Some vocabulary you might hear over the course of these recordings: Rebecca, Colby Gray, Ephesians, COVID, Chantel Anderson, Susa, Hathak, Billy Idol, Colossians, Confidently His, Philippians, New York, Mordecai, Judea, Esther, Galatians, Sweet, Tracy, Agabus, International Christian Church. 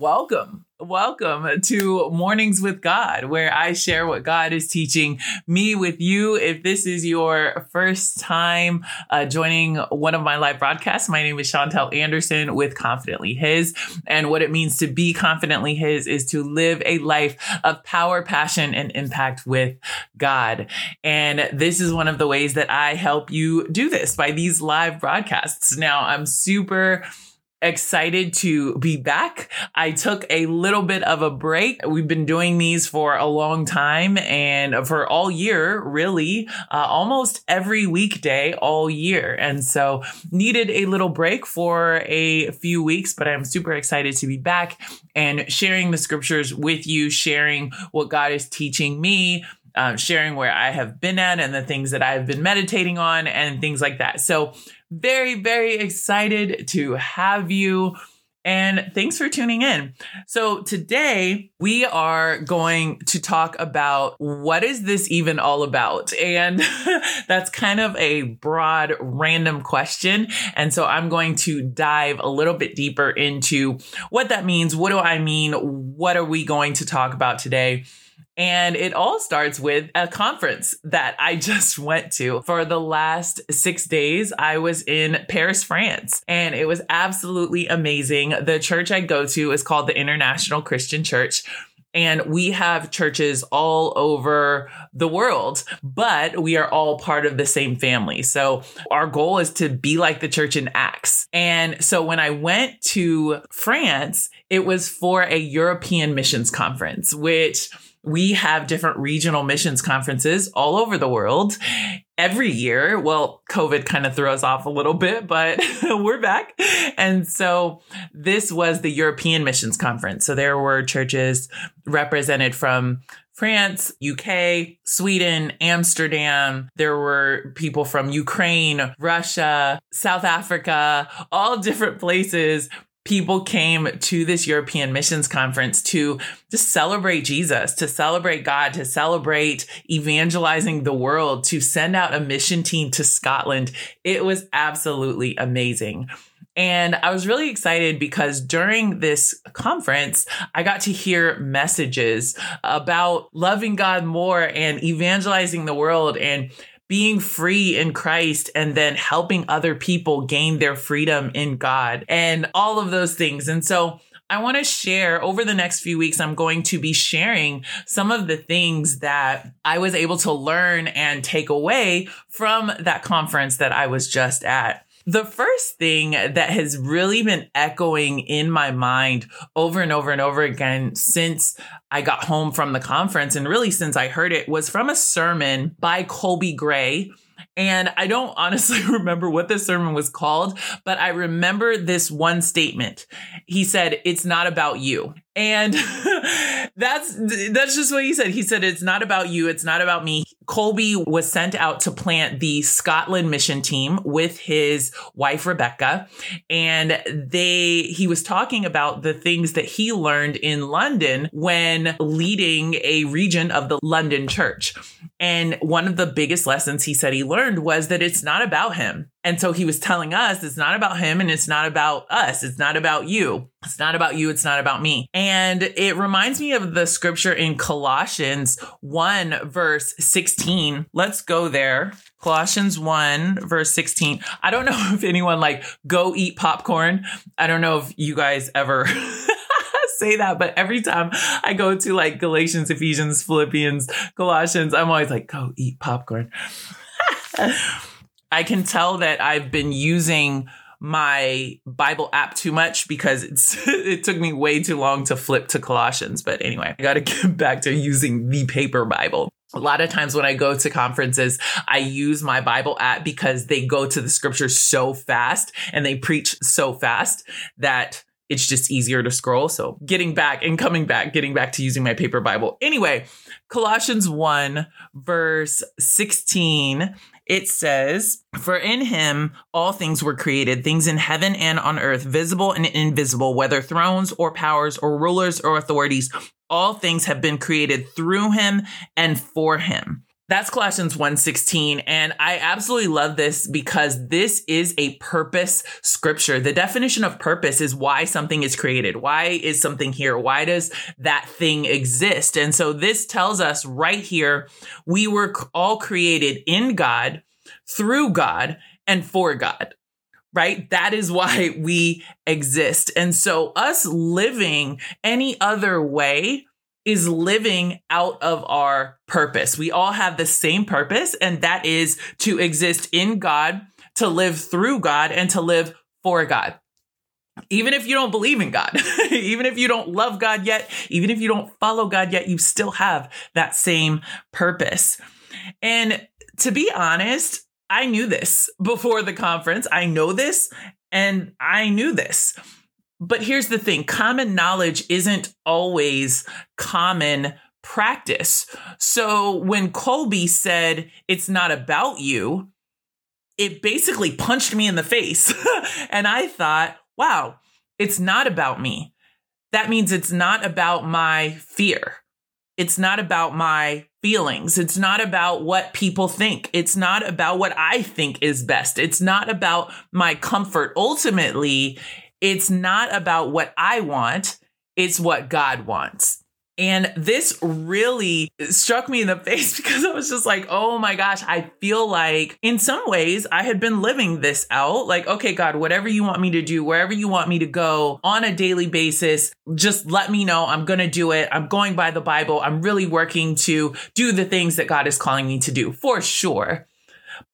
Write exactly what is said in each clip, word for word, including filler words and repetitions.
Welcome. Welcome to Mornings with God, where I share what God is teaching me with you. If this is your first time uh, joining one of my live broadcasts, my name is Chantel Anderson with Confidently His. And what it means to be confidently His is to live a life of power, passion, and impact with God. And this is one of the ways that I help you do this, by these live broadcasts. Now, I'm super excited to be back. I took a little bit of a break. We've been doing these for a long time and for all year, really, uh, almost every weekday all year. And so needed a little break for a few weeks, but I'm super excited to be back and sharing the scriptures with you, sharing what God is teaching me, um, sharing where I have been at and the things that I've been meditating on and things like that. So very, very excited to have you. And thanks for tuning in. So today we are going to talk about, what is this even all about? And that's kind of a broad, random question. And so I'm going to dive a little bit deeper into what that means. What do I mean? What are we going to talk about today? And it all starts with a conference that I just went to. For the last six days, I was in Paris, France, and it was absolutely amazing. The church I go to is called the International Christian Church, and we have churches all over the world, but we are all part of the same family. So our goal is to be like the church in Acts. And so when I went to France, it was for a European missions conference, which we have different regional missions conferences all over the world every year. Well, COVID kind of threw us off a little bit, but we're back. And so this was the European missions conference. So there were churches represented from France, U K, Sweden, Amsterdam. There were people from Ukraine, Russia, South Africa, all different places. People came to this European missions conference to just celebrate Jesus, to celebrate God, to celebrate evangelizing the world, to send out a mission team to Scotland. It was absolutely amazing. And I was really excited because during this conference, I got to hear messages about loving God more and evangelizing the world and being free in Christ, and then helping other people gain their freedom in God, and all of those things. And so I want to share over the next few weeks, I'm going to be sharing some of the things that I was able to learn and take away from that conference that I was just at. The first thing that has really been echoing in my mind over and over and over again since I got home from the conference, and really since I heard it, was from a sermon by Colby Gray. And I don't honestly remember what the sermon was called, but I remember this one statement. He said, "It's not about you." And that's that's just what he said. He said, "It's not about you. It's not about me." Colby was sent out to plant the Scotland mission team with his wife, Rebecca. And they he was talking about the things that he learned in London when leading a region of the London church. And one of the biggest lessons he said he learned was that it's not about him. And so he was telling us, it's not about him and it's not about us. It's not about you. It's not about you. It's not about me. And it reminds me of the scripture in Colossians one, verse sixteen. Let's go there. Colossians one, verse sixteen. I don't know if anyone like go eat popcorn. I don't know if you guys ever say that, but every time I go to like Galatians, Ephesians, Philippians, Colossians, I'm always like, go eat popcorn. I can tell that I've been using my Bible app too much because it's, it took me way too long to flip to Colossians. But anyway, I got to get back to using the paper Bible. A lot of times when I go to conferences, I use my Bible app because they go to the scriptures so fast and they preach so fast that it's just easier to scroll. So getting back and coming back, getting back to using my paper Bible. Anyway, Colossians one, verse sixteen, it says, "For in him all things were created, things in heaven and on earth, visible and invisible, whether thrones or powers or rulers or authorities, all things have been created through him and for him." That's Colossians one sixteen, and I absolutely love this because this is a purpose scripture. The definition of purpose is why something is created. Why is something here? Why does that thing exist? And so this tells us right here, we were all created in God, through God, and for God, right? That is why we exist. And so us living any other way is living out of our purpose. We all have the same purpose, and that is to exist in God, to live through God, and to live for God. Even if you don't believe in God, even if you don't love God yet, even if you don't follow God yet, you still have that same purpose. And to be honest, I knew this before the conference. I know this, and I knew this. But here's the thing, common knowledge isn't always common practice. So when Colby said, it's not about you, it basically punched me in the face. And I thought, wow, it's not about me. That means it's not about my fear. It's not about my feelings. It's not about what people think. It's not about what I think is best. It's not about my comfort. Ultimately, it's not about what I want, it's what God wants. And this really struck me in the face because I was just like, oh my gosh, I feel like in some ways I had been living this out. Like, okay, God, whatever you want me to do, wherever you want me to go on a daily basis, just let me know. I'm going to do it. I'm going by the Bible. I'm really working to do the things that God is calling me to do for sure.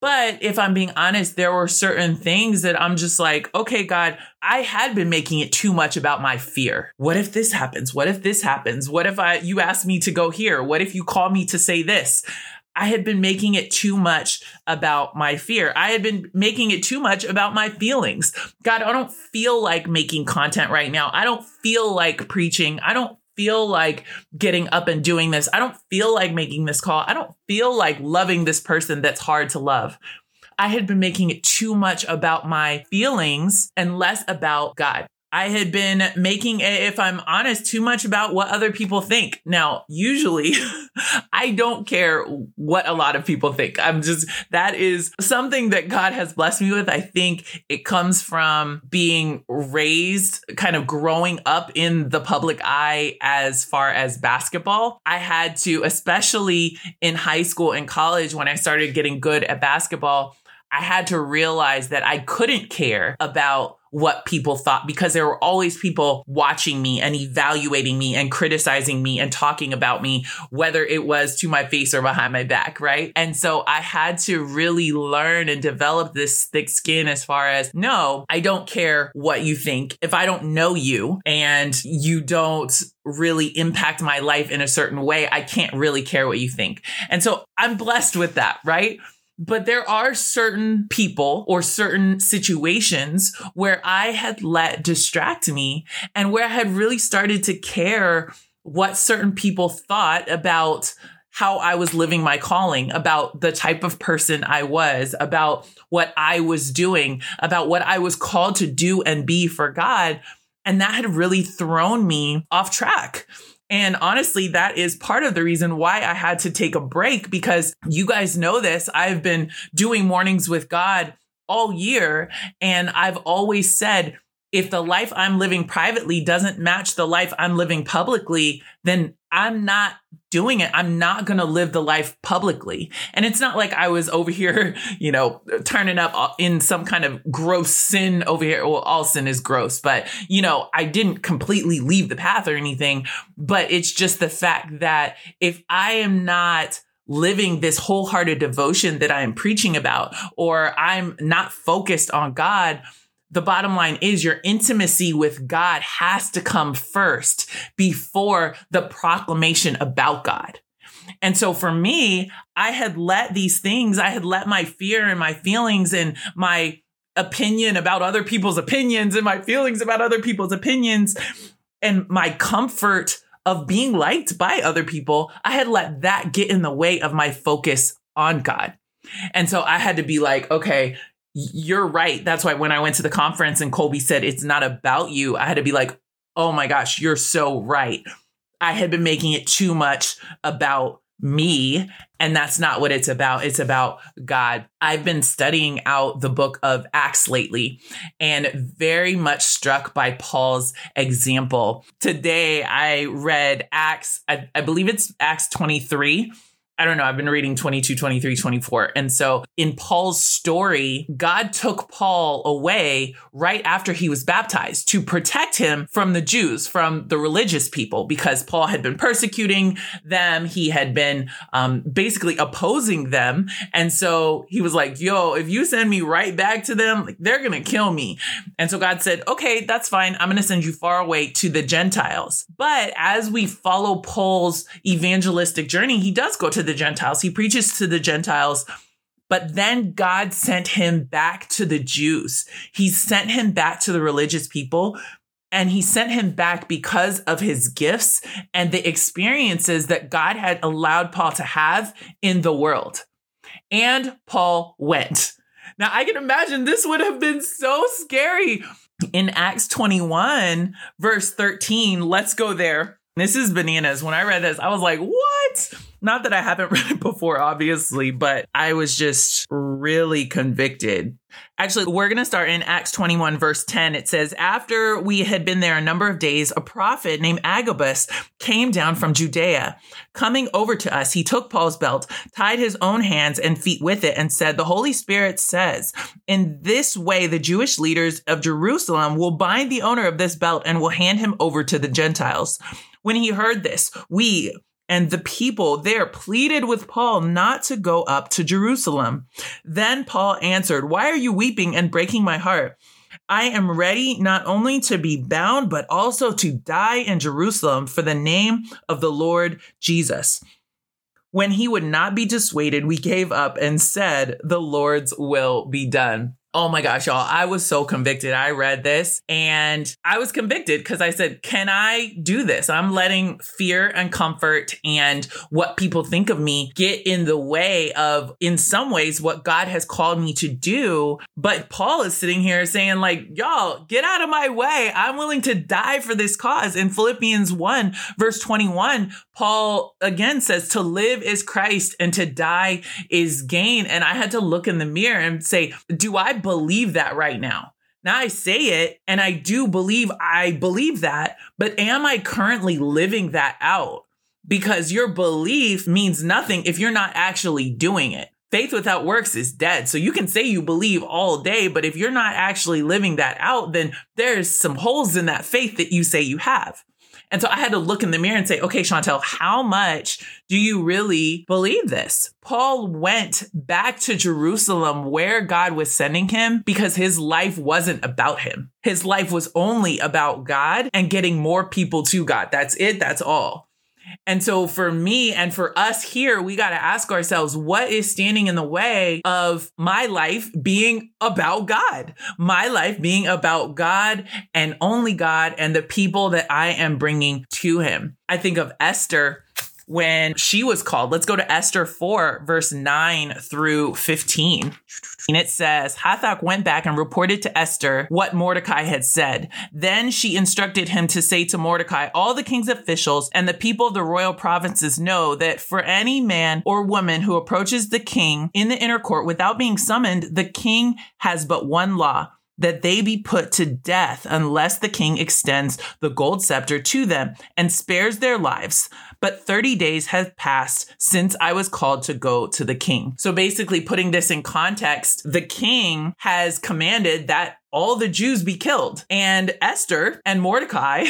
But if I'm being honest, there were certain things that I'm just like, okay, God, I had been making it too much about my fear. What if this happens? What if this happens? What if I, you ask me to go here? What if you call me to say this? I had been making it too much about my fear. I had been making it too much about my feelings. God, I don't feel like making content right now. I don't feel like preaching. I don't feel like getting up and doing this. I don't feel like making this call. I don't feel like loving this person that's hard to love. I had been making it too much about my feelings and less about God. I had been making it, if I'm honest, too much about what other people think. Now, usually I don't care what a lot of people think. I'm just, that is something that God has blessed me with. I think it comes from being raised, kind of growing up in the public eye as far as basketball. I had to, especially in high school and college, when I started getting good at basketball, I had to realize that I couldn't care about what people thought because there were always people watching me and evaluating me and criticizing me and talking about me, whether it was to my face or behind my back, right? And so I had to really learn and develop this thick skin as far as, no, I don't care what you think. If I don't know you and you don't really impact my life in a certain way, I can't really care what you think. And so I'm blessed with that, right? But there are certain people or certain situations where I had let distract me and where I had really started to care what certain people thought about how I was living my calling, about the type of person I was, about what I was doing, about what I was called to do and be for God. And that had really thrown me off track. And honestly, that is part of the reason why I had to take a break, because you guys know this. I've been doing mornings with God all year, and I've always said, if the life I'm living privately doesn't match the life I'm living publicly, then I'm not doing it. I'm not going to live the life publicly. And it's not like I was over here, you know, turning up in some kind of gross sin over here. Well, all sin is gross, but, you know, I didn't completely leave the path or anything. But it's just the fact that if I am not living this wholehearted devotion that I am preaching about, or I'm not focused on God, the bottom line is your intimacy with God has to come first before the proclamation about God. And so for me, I had let these things, I had let my fear and my feelings and my opinion about other people's opinions and my feelings about other people's opinions and my comfort of being liked by other people, I had let that get in the way of my focus on God. And so I had to be like, okay, you're right. That's why when I went to the conference and Colby said, it's not about you, I had to be like, oh my gosh, you're so right. I had been making it too much about me. And that's not what it's about. It's about God. I've been studying out the book of Acts lately and very much struck by Paul's example. Today, I read Acts, I, I believe it's Acts twenty-three. I don't know. I've been reading twenty-two, twenty-three, twenty-four. And so in Paul's story, God took Paul away right after he was baptized to protect him from the Jews, from the religious people, because Paul had been persecuting them. He had been um, basically opposing them. And so he was like, yo, if you send me right back to them, like, they're going to kill me. And so God said, okay, that's fine. I'm going to send you far away to the Gentiles. But as we follow Paul's evangelistic journey, he does go to the Gentiles. He preaches to the Gentiles, but then God sent him back to the Jews. He sent him back to the religious people, and he sent him back because of his gifts and the experiences that God had allowed Paul to have in the world. And Paul went. Now, I can imagine this would have been so scary. In Acts twenty-one, verse thirteen, let's go there. This is bananas. When I read this, I was like, what? Not that I haven't read it before, obviously, but I was just really convicted. Actually, we're going to start in Acts twenty-one, verse ten. It says, after we had been there a number of days, a prophet named Agabus came down from Judea. Coming over to us, he took Paul's belt, tied his own hands and feet with it, and said, the Holy Spirit says, in this way, the Jewish leaders of Jerusalem will bind the owner of this belt and will hand him over to the Gentiles. When he heard this, we... and the people there pleaded with Paul not to go up to Jerusalem. Then Paul answered, why are you weeping and breaking my heart? I am ready not only to be bound, but also to die in Jerusalem for the name of the Lord Jesus. When he would not be dissuaded, we gave up and said, the Lord's will be done. Oh my gosh, y'all, I was so convicted. I read this and I was convicted because I said, can I do this? I'm letting fear and comfort and what people think of me get in the way of, in some ways, what God has called me to do. But Paul is sitting here saying, like, y'all, get out of my way. I'm willing to die for this cause. In Philippians one, verse twenty-one, Paul again says, to live is Christ and to die is gain. And I had to look in the mirror and say, do I believe that right now? Now I say it and I do believe I believe that, but am I currently living that out? Because your belief means nothing if you're not actually doing it. Faith without works is dead. So you can say you believe all day, but if you're not actually living that out, then there's some holes in that faith that you say you have. And so I had to look in the mirror and say, okay, Chantel, how much do you really believe this? Paul went back to Jerusalem where God was sending him because his life wasn't about him. His life was only about God and getting more people to God. That's it. That's all. And so for me and for us here, we got to ask ourselves, what is standing in the way of my life being about God? My life being about God and only God and the people that I am bringing to him. I think of Esther when she was called. Let's go to Esther four, verse nine through fifteen. And it says, Hathak went back and reported to Esther what Mordecai had said. Then she instructed him to say to Mordecai, all the king's officials and the people of the royal provinces know that for any man or woman who approaches the king in the inner court without being summoned, the king has but one law, that they be put to death unless the king extends the gold scepter to them and spares their lives. But thirty days have passed since I was called to go to the king. So basically putting this in context, the king has commanded that all the Jews be killed. And Esther and Mordecai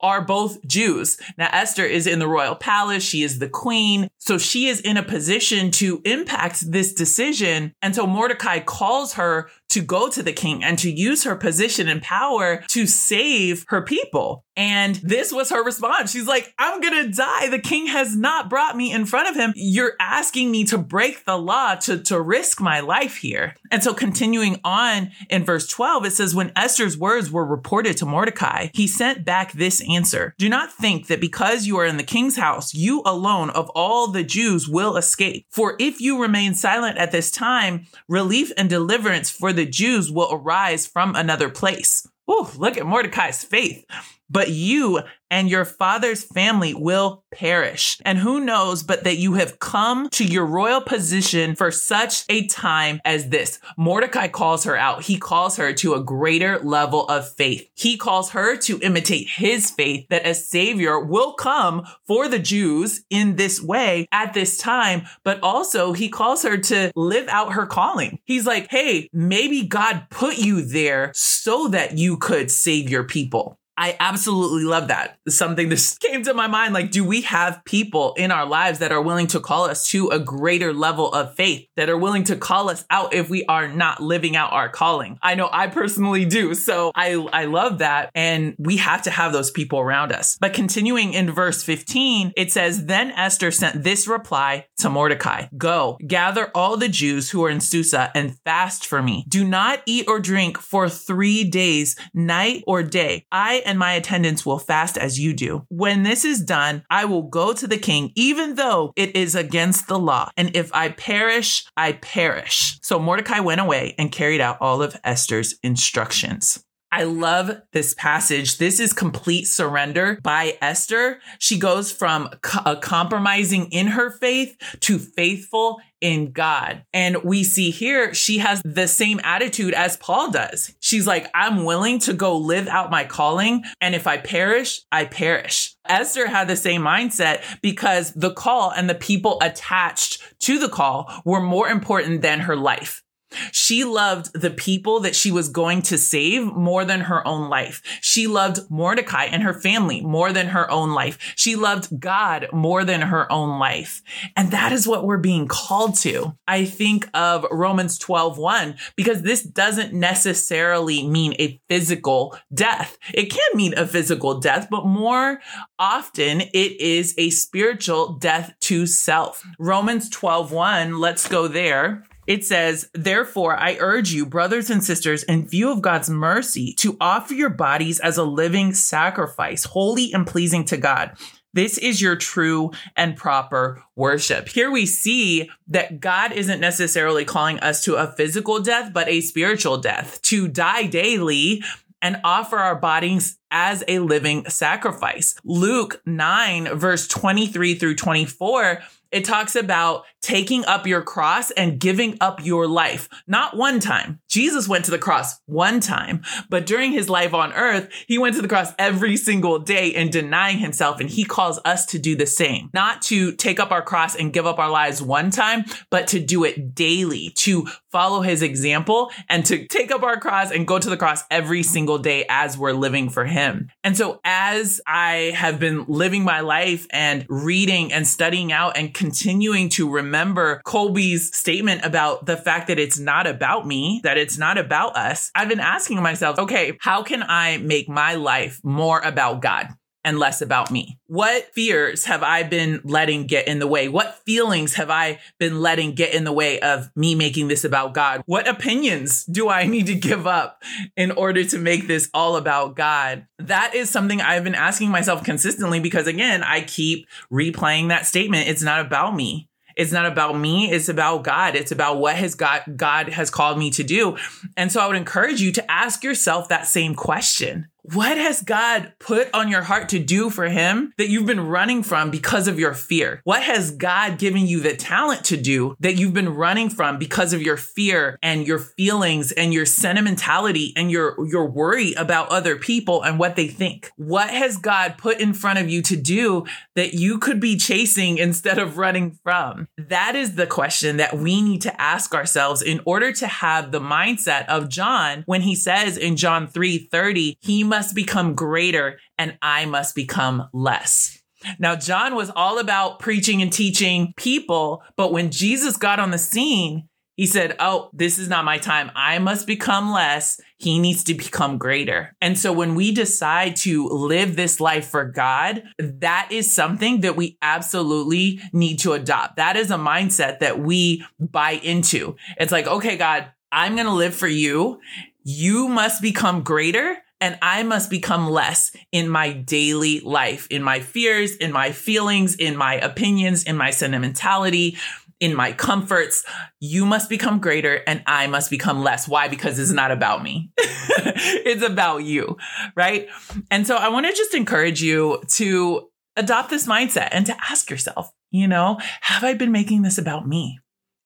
are both Jews. Now, Esther is in the royal palace. She is the queen. So she is in a position to impact this decision. And so Mordecai calls her to go to the king and to use her position and power to save her people. And this was her response. She's like, I'm going to die. The king has not brought me in front of him. You're asking me to break the law, to, to risk my life here. And so continuing on in verse twelve, it says, when Esther's words were reported to Mordecai, he sent back this answer. Do not think that because you are in the king's house, you alone of all the Jews will escape. For if you remain silent at this time, relief and deliverance for the Jews will arise from another place. Ooh, look at Mordecai's faith. But you and your father's family will perish. And who knows but that you have come to your royal position for such a time as this. Mordecai calls her out. He calls her to a greater level of faith. He calls her to imitate his faith that a savior will come for the Jews in this way at this time. But also he calls her to live out her calling. He's like, hey, maybe God put you there so that you could save your people. I absolutely love that. Something that came to my mind, like, do we have people in our lives that are willing to call us to a greater level of faith, that are willing to call us out if we are not living out our calling? I know I personally do. So I, I love that. And we have to have those people around us. But continuing in verse fifteen, it says, then Esther sent this reply to Mordecai. Go, gather all the Jews who are in Susa and fast for me. Do not eat or drink for three days, night or day. I and my attendants will fast as you do. When this is done, I will go to the king, even though it is against the law. And if I perish, I perish. So Mordecai went away and carried out all of Esther's instructions. I love this passage. This is complete surrender by Esther. She goes from co- compromising in her faith to faithful in God. And we see here, she has the same attitude as Paul does. She's like, I'm willing to go live out my calling. And if I perish, I perish. Esther had the same mindset because the call and the people attached to the call were more important than her life. She loved the people that she was going to save more than her own life. She loved Mordecai and her family more than her own life. She loved God more than her own life. And that is what we're being called to. I think of Romans twelve one, because this doesn't necessarily mean a physical death. It can mean a physical death, but more often it is a spiritual death to self. Romans twelve one, let's go there. It says, therefore, I urge you, brothers and sisters, in view of God's mercy, to offer your bodies as a living sacrifice, holy and pleasing to God. This is your true and proper worship. Here we see that God isn't necessarily calling us to a physical death, but a spiritual death, to die daily and offer our bodies as a living sacrifice. Luke nine, verse twenty-three through twenty-four, it talks about taking up your cross and giving up your life. Not one time. Jesus went to the cross one time, but during his life on earth, he went to the cross every single day and denying himself. And he calls us to do the same, not to take up our cross and give up our lives one time, but to do it daily, to follow his example and to take up our cross and go to the cross every single day as we're living for him. And so as I have been living my life and reading and studying out and continuing to remember Colby's statement about the fact that it's not about me, that it's not about us, I've been asking myself, okay, how can I make my life more about God and less about me? What fears have I been letting get in the way? What feelings have I been letting get in the way of me making this about God? What opinions do I need to give up in order to make this all about God? That is something I've been asking myself consistently because, again, I keep replaying that statement. It's not about me. It's not about me. It's about God. It's about what has God, God has called me to do. And so I would encourage you to ask yourself that same question. What has God put on your heart to do for him that you've been running from because of your fear? What has God given you the talent to do that you've been running from because of your fear and your feelings and your sentimentality and your, your worry about other people and what they think? What has God put in front of you to do that you could be chasing instead of running from? That is the question that we need to ask ourselves in order to have the mindset of John when he says in John three thirty, he must become greater and I must become less. Now, John was all about preaching and teaching people, but when Jesus got on the scene, he said, oh, this is not my time. I must become less. He needs to become greater. And so when we decide to live this life for God, that is something that we absolutely need to adopt. That is a mindset that we buy into. It's like, okay, God, I'm going to live for you. You must become greater and I must become less in my daily life, in my fears, in my feelings, in my opinions, in my sentimentality, in my comforts. You must become greater and I must become less. Why? Because it's not about me. It's about you, right? And so I want to just encourage you to adopt this mindset and to ask yourself, you know, have I been making this about me?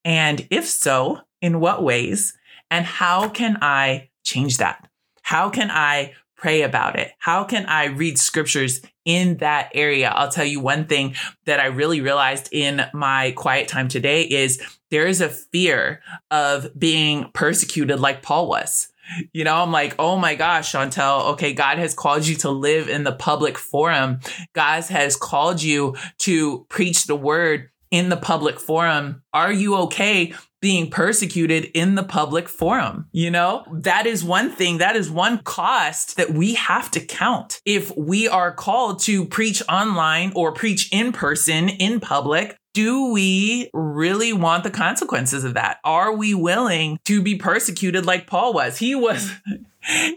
And if so, in what ways? And how can I change that? How can I pray about it? How can I read scriptures in that area? I'll tell you one thing that I really realized in my quiet time today is there is a fear of being persecuted like Paul was. You know, I'm like, oh my gosh, Chantel, okay, God has called you to live in the public forum. God has called you to preach the word in the public forum. Are you okay being persecuted in the public forum? You know, that is one thing. That is one cost that we have to count. If we are called to preach online or preach in person in public, do we really want the consequences of that? Are we willing to be persecuted like Paul was? He was...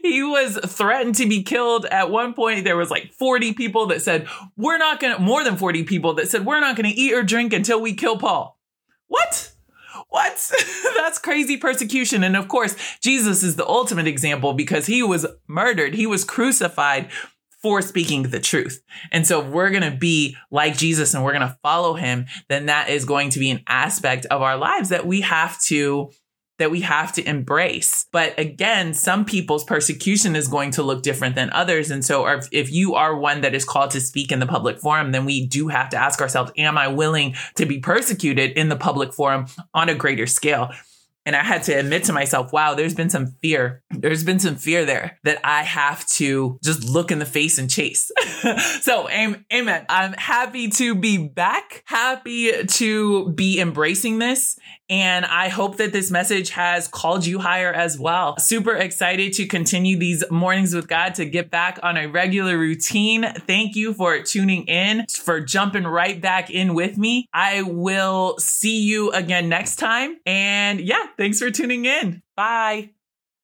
He was threatened to be killed at one point. There was like forty people that said, we're not going to, more than forty people that said, we're not going to eat or drink until we kill Paul. What? What? That's crazy persecution. And of course, Jesus is the ultimate example because he was murdered. He was crucified for speaking the truth. And so if we're going to be like Jesus and we're going to follow him, then that is going to be an aspect of our lives that we have to that we have to embrace. But again, some people's persecution is going to look different than others. And so if you are one that is called to speak in the public forum, then we do have to ask ourselves, am I willing to be persecuted in the public forum on a greater scale? And I had to admit to myself, wow, there's been some fear. There's been some fear there that I have to just look in the face and chase. So, amen. I'm happy to be back, happy to be embracing this. And I hope that this message has called you higher as well. Super excited to continue these mornings with God, to get back on a regular routine. Thank you for tuning in, for jumping right back in with me. I will see you again next time. And yeah, thanks for tuning in. Bye.